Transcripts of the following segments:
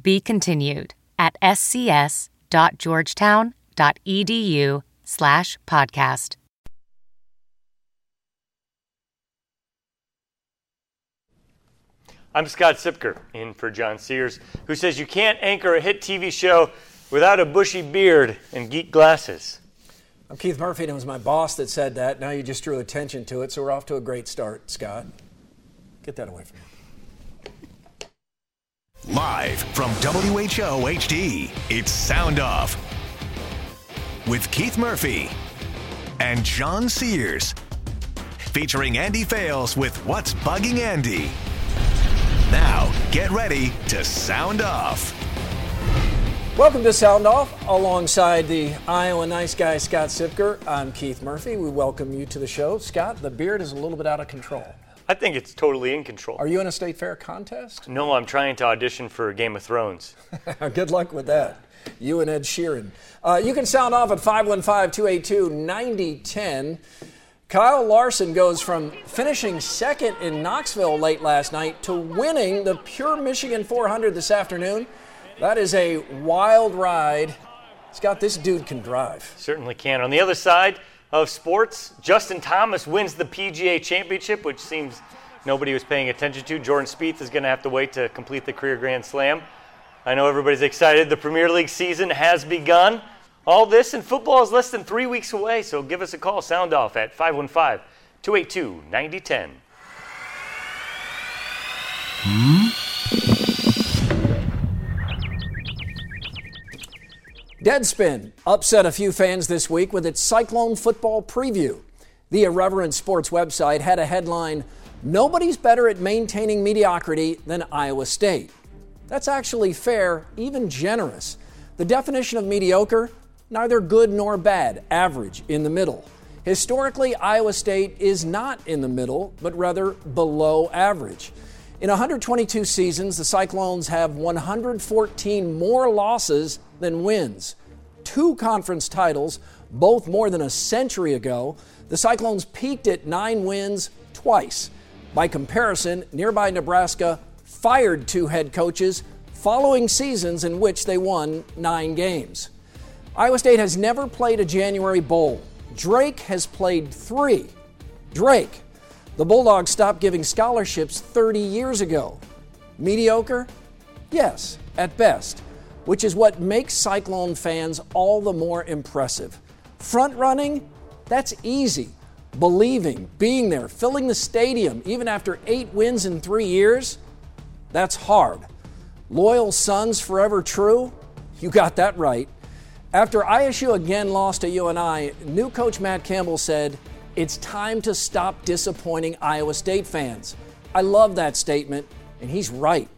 Be continued at scs.georgetown.edu/podcast. I'm Scott Sipker, in for John Sears, who says you can't anchor a hit TV show without a bushy beard and geek glasses. I'm Keith Murphy, and it was my boss that said that. Now you just drew attention to it, so we're off to a great start, Scott. Get that away from me. Live from WHO HD, it's Sound Off with Keith Murphy and John Sears, featuring Andy Fales with What's Bugging Andy. Now, get ready to Sound Off. Welcome to Sound Off. Alongside the Iowa nice guy, Scott Sipker, I'm Keith Murphy. We welcome you to the show. Scott, the beard is a little bit out of control. I think it's totally in control. Are you in a state fair contest? No, I'm trying to audition for Game of Thrones. Good luck with that. You and Ed Sheeran. You can sound off at 515-282-9010. Kyle Larson goes from finishing second in Knoxville late last night to winning the Pure Michigan 400 this afternoon. That is a wild ride. Scott, this dude can drive. Certainly can. On the other side of sports, Justin Thomas wins the PGA Championship, which seems nobody was paying attention to. Jordan Spieth is going to have to wait to complete the career Grand Slam. I know everybody's excited. The Premier League season has begun. All this, and football is less than 3 weeks away, so give us a call. Sound Off at 515-282-9010. Deadspin upset a few fans this week with its Cyclone football preview. The irreverent sports website had a headline, "Nobody's better at maintaining mediocrity than Iowa State." That's actually fair, even generous. The definition of mediocre, neither good nor bad, average, in the middle. Historically, Iowa State is not in the middle, but rather below average. In 122 seasons, the Cyclones have 114 more losses than wins. 2 conference titles, both more than a century ago. The Cyclones peaked at 9 wins twice. By comparison, nearby Nebraska fired 2 head coaches following seasons in which they won 9 games. Iowa State has never played a January bowl. Drake has played 3. Drake. The Bulldogs stopped giving scholarships 30 years ago. Mediocre? Yes, at best, which is what makes Cyclone fans all the more impressive. Front running? That's easy. Believing, being there, filling the stadium, even after 8 wins in 3 years? That's hard. Loyal Sons forever true? You got that right. After ISU again lost to UNI, new coach Matt Campbell said, "It's time to stop disappointing Iowa State fans." I love that statement, and he's right.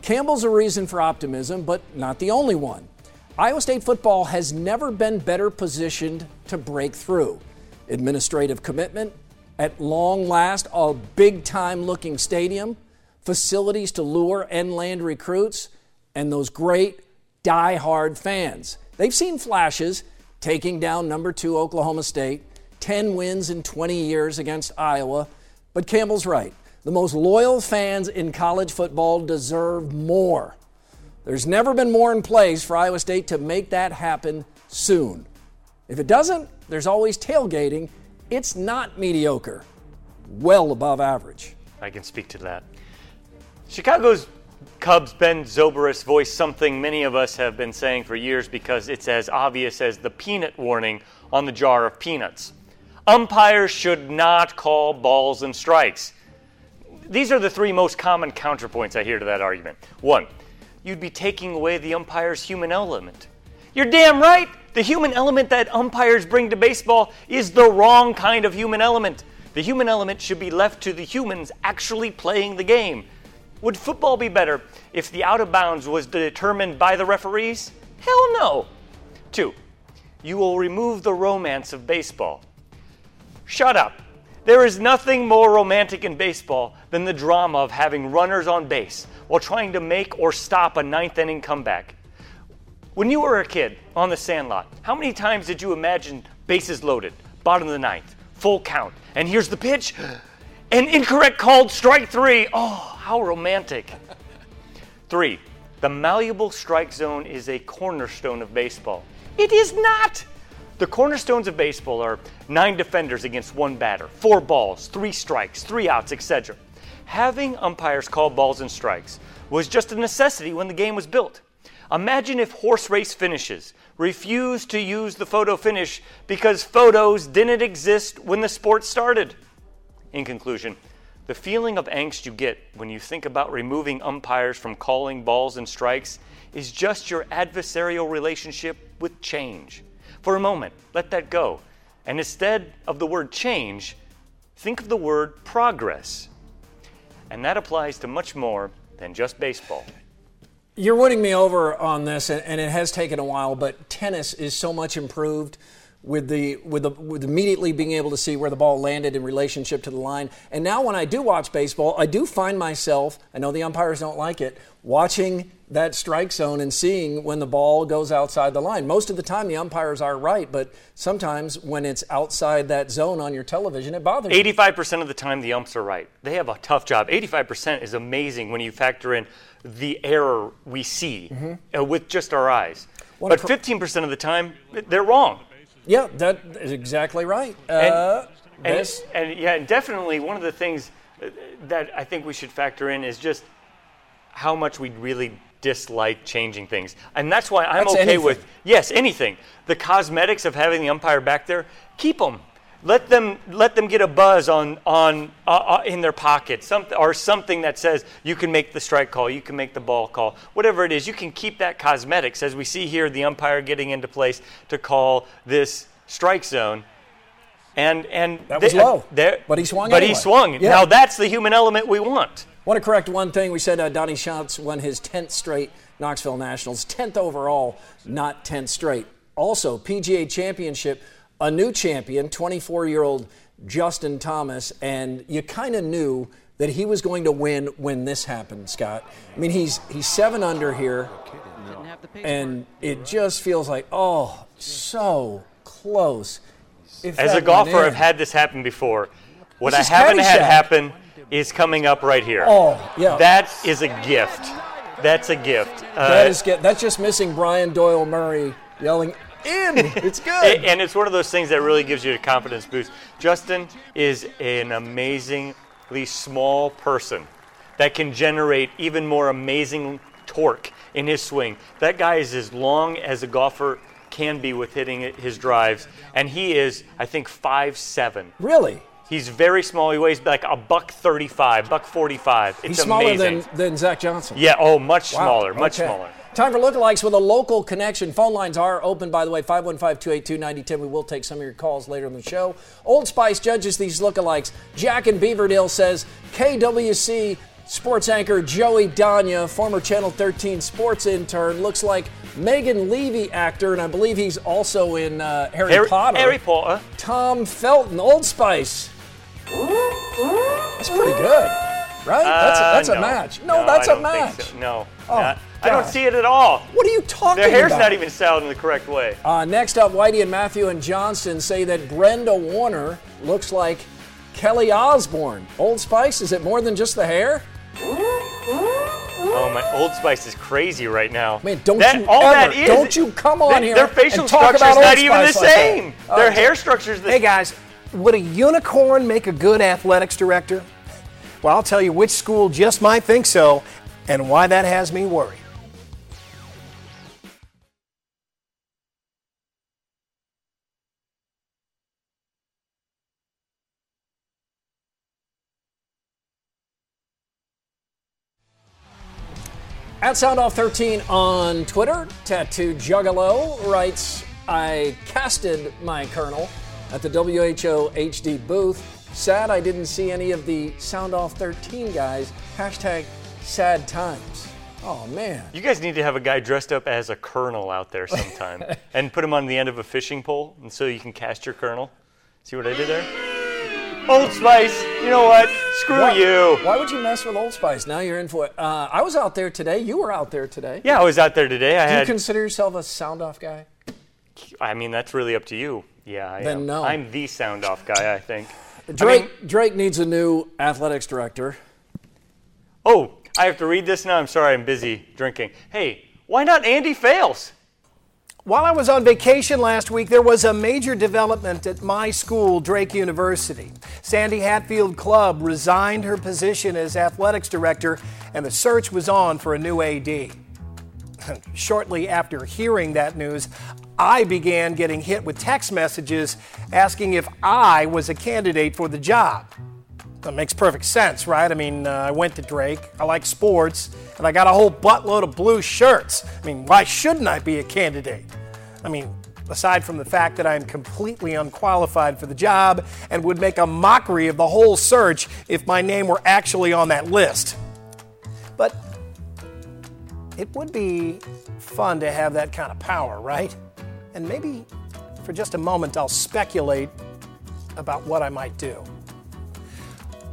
Campbell's a reason for optimism, but not the only one. Iowa State football has never been better positioned to break through. Administrative commitment, at long last, a big-time looking stadium, facilities to lure and land recruits, and those great die-hard fans. They've seen flashes, taking down number 2 Oklahoma State, 10 wins in 20 years against Iowa. But Campbell's right. The most loyal fans in college football deserve more. There's never been more in place for Iowa State to make that happen soon. If it doesn't, there's always tailgating. It's not mediocre. Well above average. I can speak to that. Chicago's Cubs Ben Zobrist voiced something many of us have been saying for years because it's as obvious as the peanut warning on the jar of peanuts. Umpires should not call balls and strikes. These are the 3 most common counterpoints I hear to that argument. 1, you'd be taking away the umpire's human element. You're damn right! The human element that umpires bring to baseball is the wrong kind of human element. The human element should be left to the humans actually playing the game. Would football be better if the out of bounds was determined by the referees? Hell no. 2. You will remove the romance of baseball. Shut up. There is nothing more romantic in baseball than the drama of having runners on base while trying to make or stop a ninth inning comeback. When you were a kid on the sandlot, how many times did you imagine bases loaded, bottom of the ninth, full count, and here's the pitch, an incorrect called strike 3. Oh, how romantic. 3. The malleable strike zone is a cornerstone of baseball. It is not. The cornerstones of baseball are 9 defenders against 1 batter, 4 balls, 3 strikes, 3 outs, etc. Having umpires call balls and strikes was just a necessity when the game was built. Imagine if horse race finishes refused to use the photo finish because photos didn't exist when the sport started. In conclusion, the feeling of angst you get when you think about removing umpires from calling balls and strikes is just your adversarial relationship with change. For a moment, let that go. And instead of the word change, think of the word progress. And that applies to much more than just baseball. You're winning me over on this, and it has taken a while, but tennis is so much improved with immediately being able to see where the ball landed in relationship to the line. And now when I do watch baseball, I do find myself, I know the umpires don't like it, watching that strike zone and seeing when the ball goes outside the line. Most of the time, the umpires are right, but sometimes when it's outside that zone on your television, it bothers you. 85% of the time, the umps are right. They have a tough job. 85% is amazing when you factor in the error we see with just our eyes. But 15% of the time, they're wrong. Yeah, that is exactly right. And definitely one of the things that I think we should factor in is just how much we really dislike changing things. And that's why I'm okay with anything. The cosmetics of having the umpire back there, keep them. Let them get a buzz on in their pocket, something that says you can make the strike call, you can make the ball call, whatever it is. You can keep that cosmetics, as we see here, the umpire getting into place to call this strike zone, and that was low. But he swung. But anyway. He swung. Yeah. Now that's the human element we want. I want to correct one thing. We said Donnie Shantz won his 10th straight Knoxville Nationals, 10th overall, not 10th straight. Also, PGA Championship. A new champion, 24-year-old Justin Thomas, and you kind of knew that he was going to win when this happened, Scott. I mean, he's 7 under here, and it just feels like, oh, so close. As a golfer, I've had this happen before. What I haven't had happen is coming up right here. Oh, yeah. That is a gift. That's a gift. That's just missing Brian Doyle Murray yelling in. It's good. And it's one of those things that really gives you a confidence boost. Justin is an amazingly small person that can generate even more amazing torque in his swing. That guy is as long as a golfer can be with hitting his drives. And he is, I think, 5'7". Really? He's very small. He weighs like a $135, $145. It's He's smaller amazing. than Zach Johnson. Yeah, oh, much smaller, okay. Much smaller. Time for lookalikes with a local connection. Phone lines are open, by the way, 515-282-9010. We will take some of your calls later in the show. Old Spice judges these lookalikes. Jack in Beaverdale says KWC sports anchor Joey Danya, former Channel 13 sports intern, looks like Megan Levy actor, and I believe he's also in Harry Potter. Harry Potter. Tom Felton, Old Spice. That's pretty good, right? That's a match. No, that's a match. So. No. Oh. Not. I don't see it at all. What are you talking about? Their hair's not even styled in the correct way. Next up, Whitey and Matthew and Johnston say that Brenda Warner looks like Kelly Osbourne. Old Spice, is it more than just the hair? Oh, my Old Spice is crazy right now. Man, don't you come on here. Their facial structure's not even the same. Their hair structure's the same. Hey, guys, would a unicorn make a good athletics director? Well, I'll tell you which school just might think so and why that has me worried. At Sound Off 13 on Twitter, Tattoo Juggalo writes, I casted my colonel at the WHO HD booth. Sad I didn't see any of the Sound Off 13 guys. # sad times. Oh, man. You guys need to have a guy dressed up as a colonel out there sometime and put him on the end of a fishing pole and so you can cast your colonel. See what I did there? Old Spice. You know what? Screw you. Why would you mess with Old Spice? Now you're in for it. I was out there today. You were out there today. Yeah, I was out there today. Do you consider yourself a sound-off guy? I mean, that's really up to you. Yeah, I am. No. I'm the sound-off guy, I think. Drake needs a new athletics director. Oh, I have to read this now? I'm sorry, I'm busy drinking. Hey, why not Andy Fales? While I was on vacation last week, there was a major development at my school, Drake University. Sandy Hatfield Clubb resigned her position as athletics director, and the search was on for a new AD. Shortly after hearing that news, I began getting hit with text messages asking if I was a candidate for the job. That makes perfect sense, right? I mean, I went to Drake, I like sports, and I got a whole buttload of blue shirts. I mean, why shouldn't I be a candidate? I mean, aside from the fact that I'm completely unqualified for the job and would make a mockery of the whole search if my name were actually on that list. But it would be fun to have that kind of power, right? And maybe for just a moment I'll speculate about what I might do.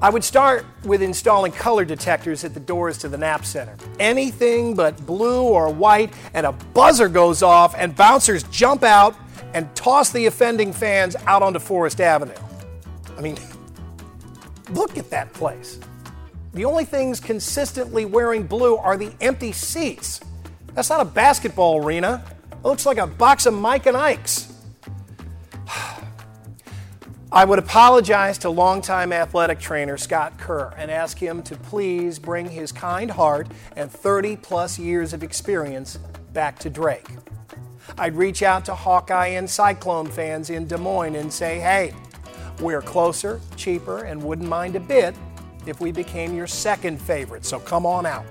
I would start with installing color detectors at the doors to the Knapp Center. Anything but blue or white, and a buzzer goes off and bouncers jump out and toss the offending fans out onto Forest Avenue. I mean, look at that place. The only things consistently wearing blue are the empty seats. That's not a basketball arena. It looks like a box of Mike and Ike's. I would apologize to longtime athletic trainer Scott Kerr and ask him to please bring his kind heart and 30-plus years of experience back to Drake. I'd reach out to Hawkeye and Cyclone fans in Des Moines and say, hey, we're closer, cheaper, and wouldn't mind a bit if we became your second favorite, so come on out.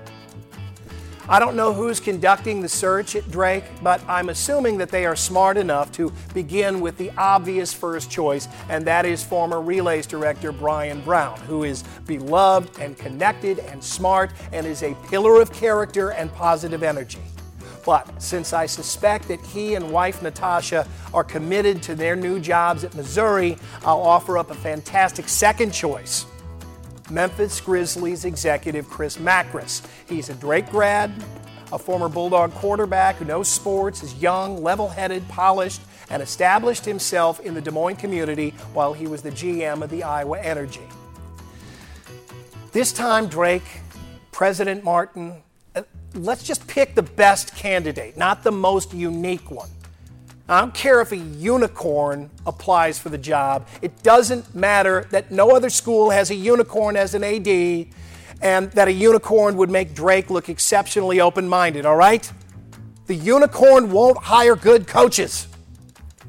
I don't know who's conducting the search at Drake, but I'm assuming that they are smart enough to begin with the obvious first choice, and that is former relays director Brian Brown, who is beloved and connected and smart and is a pillar of character and positive energy. But since I suspect that he and wife Natasha are committed to their new jobs at Missouri, I'll offer up a fantastic second choice. Memphis Grizzlies executive Chris Macris. He's a Drake grad, a former Bulldog quarterback who knows sports, is young, level-headed, polished, and established himself in the Des Moines community while he was the GM of the Iowa Energy. This time, Drake, President Martin, let's just pick the best candidate, not the most unique one. I don't care if a unicorn applies for the job. It doesn't matter that no other school has a unicorn as an AD and that a unicorn would make Drake look exceptionally open-minded, all right? The unicorn won't hire good coaches.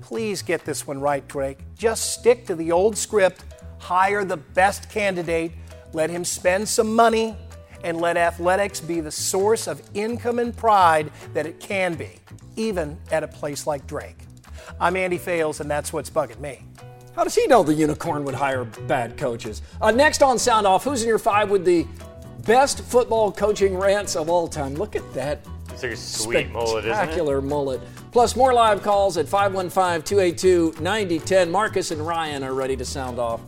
Please get this one right, Drake. Just stick to the old script, hire the best candidate, let him spend some money, and let athletics be the source of income and pride that it can be, even at a place like Drake. I'm Andy Fales, and that's what's bugging me. How does he know the unicorn would hire bad coaches? Next on Sound Off, who's in your five with the best football coaching rants of all time? Look at that. It's like a sweet mullet, isn't it? Spectacular mullet. Plus, more live calls at 515-282-9010. Marcus and Ryan are ready to sound off.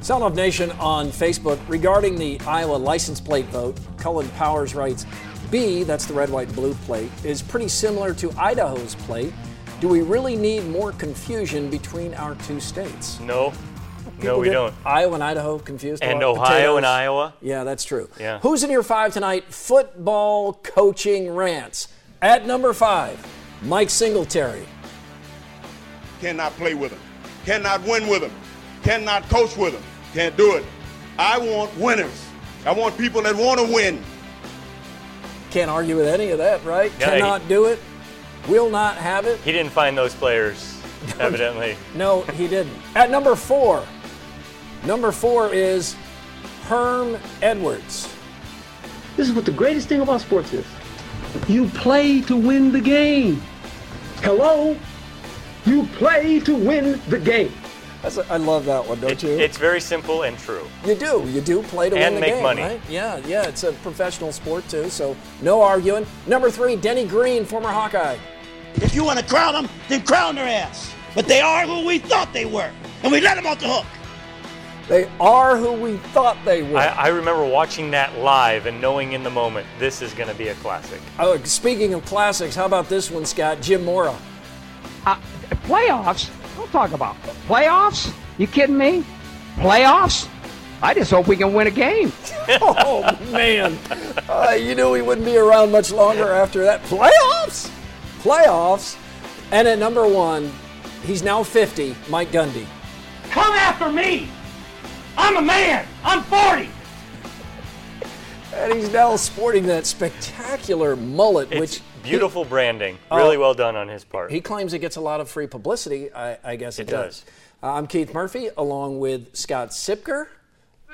Sound Off Nation on Facebook, regarding the Iowa license plate vote, Cullen Powers writes, B, that's the red, white, blue plate, is pretty similar to Idaho's plate. Do we really need more confusion between our two states? No. No, we don't. Iowa and Idaho confused. And Ohio and Iowa. Yeah, that's true. Yeah. Who's in your five tonight? Football coaching rants. At number five, Mike Singletary. Cannot play with him. Cannot win with him. Cannot coach with him. Can't do it. I want winners. I want people that want to win. Can't argue with any of that, right? Yeah, cannot do it. Will not have it. He didn't find those players, evidently. No, he didn't. At number four. Number four is Herm Edwards. This is what the greatest thing about sports is. You play to win the game. Hello? You play to win the game. I love that one, don't you? It's very simple and true. You do play to win the game. And make money. Right? Yeah, it's a professional sport, too, so no arguing. Number 3, Denny Green, former Hawkeye. If you want to crown them, then crown their ass. But they are who we thought they were, and we let them off the hook. They are who we thought they were. I remember watching that live and knowing in the moment this is going to be a classic. Oh, speaking of classics, how about this one, Scott? Jim Mora. Playoffs? Don't talk about it. Playoffs? You kidding me? Playoffs? I just hope we can win a game. Oh, man. You knew he wouldn't be around much longer after that. Playoffs? Playoffs? And at number 1, he's now 50, Mike Gundy. Come after me. I'm a man. I'm 40. And he's now sporting that spectacular mullet, which beautiful branding. Really well done on his part. He claims it gets a lot of free publicity. I guess it does. I'm Keith Murphy, along with Scott Sipker.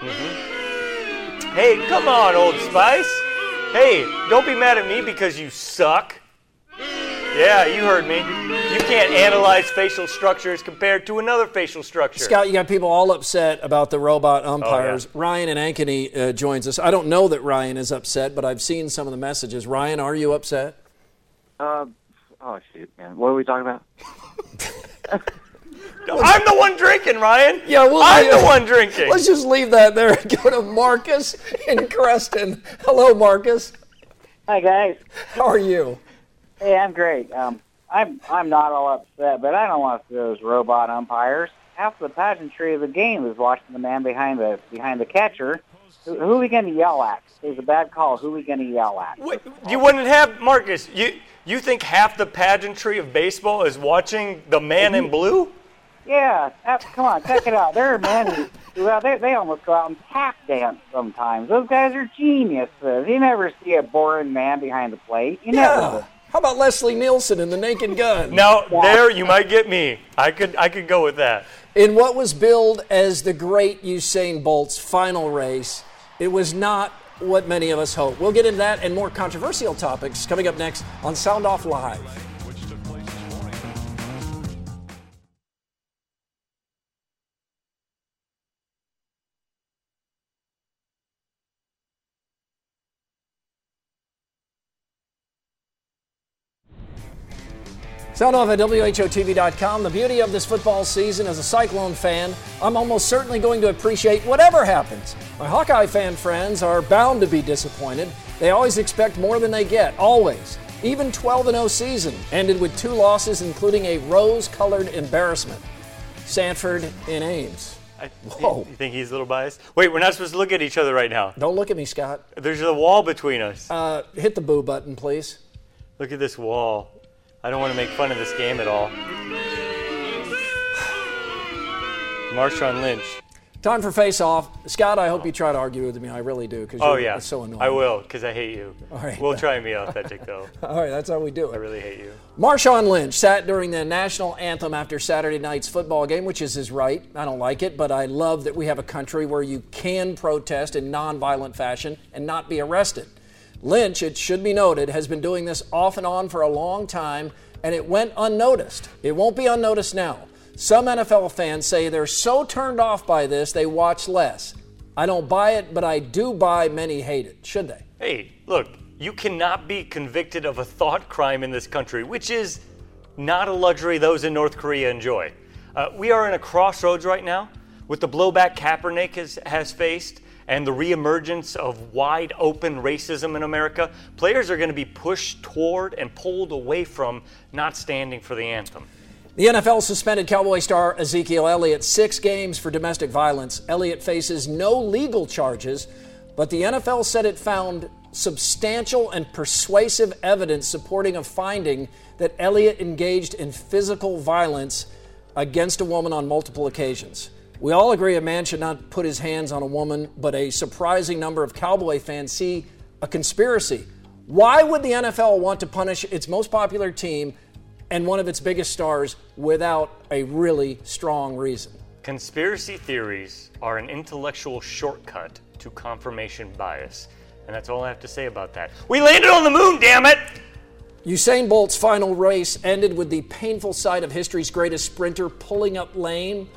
Mm-hmm. Hey, come on, Old Spice. Hey, don't be mad at me because you suck. Yeah, you heard me. You can't analyze facial structures compared to another facial structure. Scott, you got people all upset about the robot umpires. Oh, yeah. Ryan and Ankeny joins us. I don't know that Ryan is upset, but I've seen some of the messages. Ryan, are you upset? Oh, shoot, man. What are we talking about? I'm the one drinking, Ryan. Yeah, I'm the one drinking. Let's just leave that there and go to Marcus in Creston. Hello, Marcus. Hi, guys. How are you? Hey, I'm great. I'm not all upset, but I don't want to see those robot umpires. Half the pageantry of the game is watching the man behind the catcher. Who are we going to yell at? There's a bad call. Who are we going to yell at? Wait, you wouldn't have, Marcus, you think half the pageantry of baseball is watching the man in blue? Yeah. Come on, check it out. There are men who almost go out and tap dance sometimes. Those guys are geniuses. You never see a boring man behind the plate. You never. How about Leslie Nielsen in The Naked Gun? Now, there you might get me. I could go with that. In what was billed as the great Usain Bolt's final race, it was not what many of us hoped. We'll get into that and more controversial topics coming up next on Sound Off Live. Sound Off at WHOTV.com. The beauty of this football season as a Cyclone fan, I'm almost certainly going to appreciate whatever happens. My Hawkeye fan friends are bound to be disappointed. They always expect more than they get, always. Even 12-0 season ended with 2 losses, including a rose-colored embarrassment. Sanford in Ames. Whoa. You think he's a little biased? Wait, we're not supposed to look at each other right now. Don't look at me, Scott. There's a wall between us. Hit the boo button, please. Look at this wall. I don't want to make fun of this game at all. Marshawn Lynch. Time for face-off. Scott, I hope you try to argue with me. I really do, because it's so annoying. I will, because I hate you. All right. We'll try me off that tick, though. All right, that's how we do it. I really hate you. Marshawn Lynch sat during the national anthem after Saturday night's football game, which is his right. I don't like it, but I love that we have a country where you can protest in nonviolent fashion and not be arrested. Lynch, it should be noted, has been doing this off and on for a long time, and it went unnoticed. It won't be unnoticed now. Some NFL fans say they're so turned off by this, they watch less. I don't buy it, but I do buy many hate it, should they? Hey, look, you cannot be convicted of a thought crime in this country, which is not a luxury those in North Korea enjoy. We are in a crossroads right now with the blowback Kaepernick has faced, and the reemergence of wide-open racism in America. Players are going to be pushed toward and pulled away from not standing for the anthem. The NFL suspended Cowboy star Ezekiel Elliott 6 games for domestic violence. Elliott faces no legal charges, but the NFL said it found substantial and persuasive evidence supporting a finding that Elliott engaged in physical violence against a woman on multiple occasions. We all agree a man should not put his hands on a woman, but a surprising number of Cowboy fans see a conspiracy. Why would the NFL want to punish its most popular team and one of its biggest stars without a really strong reason? Conspiracy theories are an intellectual shortcut to confirmation bias. And that's all I have to say about that. We landed on the moon, damn it! Usain Bolt's final race ended with the painful sight of history's greatest sprinter pulling up lame.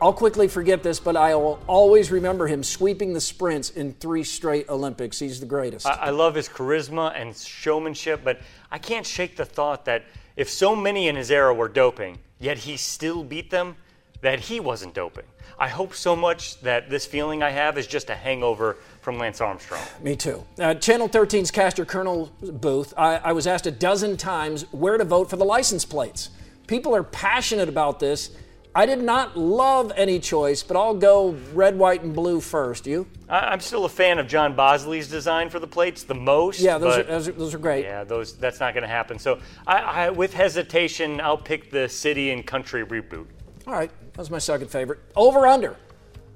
I'll quickly forget this, but I will always remember him sweeping the sprints in 3 straight Olympics. He's the greatest. I love his charisma and showmanship, but I can't shake the thought that if so many in his era were doping, yet he still beat them, that he wasn't doping. I hope so much that this feeling I have is just a hangover from Lance Armstrong. Me too. Channel 13's Caster Colonel Booth, I was asked a dozen times where to vote for the license plates. People are passionate about this. I did not love any choice, but I'll go red, white, and blue first. You? I'm still a fan of John Bosley's design for the plates the most. Yeah, those are great. Yeah, those. That's not going to happen. So I, with hesitation, I'll pick the city and country reboot. All right, that was my second favorite. Over, under.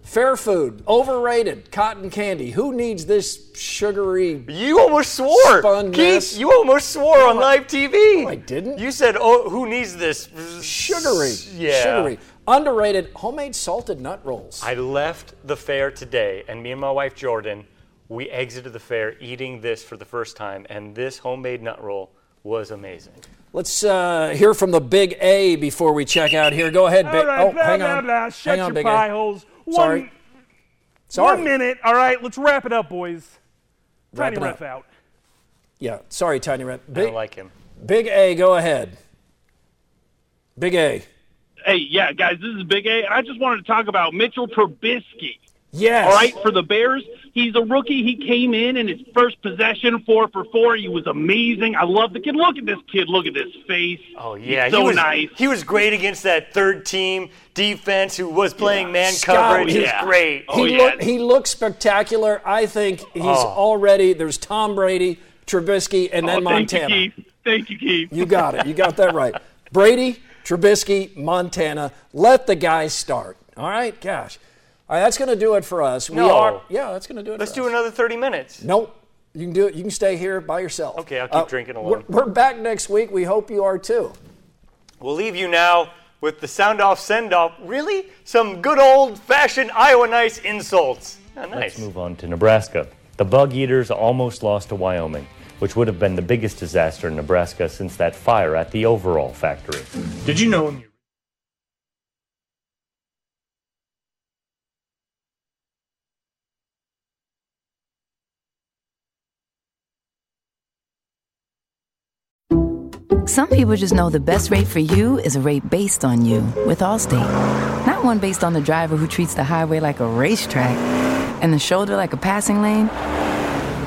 Fair food, overrated, cotton candy. Who needs this sugary? You almost swore, Keith. You almost swore on live TV. No, I didn't. You said, "Oh, who needs this sugary?" Yeah, sugary. Underrated homemade salted nut rolls. I left the fair today, and me and my wife Jordan, we exited the fair eating this for the first time, and this homemade nut roll was amazing. Let's hear from the Big A before we check out here. Go ahead, Big. Right, hang on. Shut hang on, your Big pie A. holes. Sorry. 1 minute. All right, let's wrap it up, boys. Tiny Ref out. Yeah, sorry, Tiny Ref. I don't like him. Big A, go ahead. Big A. Hey, yeah, guys, this is Big A. I just wanted to talk about Mitchell Trubisky. Yes. All right, for the Bears, he's a rookie. He came in his first possession, 4 for 4. He was amazing. I love the kid. Look at this kid. Look at this face. Oh, yeah. He's so nice. He was great against that third team defense who was playing man coverage. He was great. He looks spectacular. I think he's already – there's Tom Brady, Trubisky, and then Montana. Thank you, Keith. You got it. You got that right. Brady, Trubisky, Montana. Let the guy start. All right? Gosh. All right, that's going to do it for us. That's going to do it. Let's do another 30 minutes. Nope. You can do it. You can stay here by yourself. Okay, I'll keep drinking alone. We're back next week. We hope you are too. We'll leave you now with the Sound Off Send Off. Really? Some good old-fashioned Iowa Nice insults. Oh, nice. Let's move on to Nebraska. The Bug Eaters almost lost to Wyoming, which would have been the biggest disaster in Nebraska since that fire at the Overall factory. Did you know... Some people just know the best rate for you is a rate based on you with Allstate. Not one based on the driver who treats the highway like a racetrack and the shoulder like a passing lane.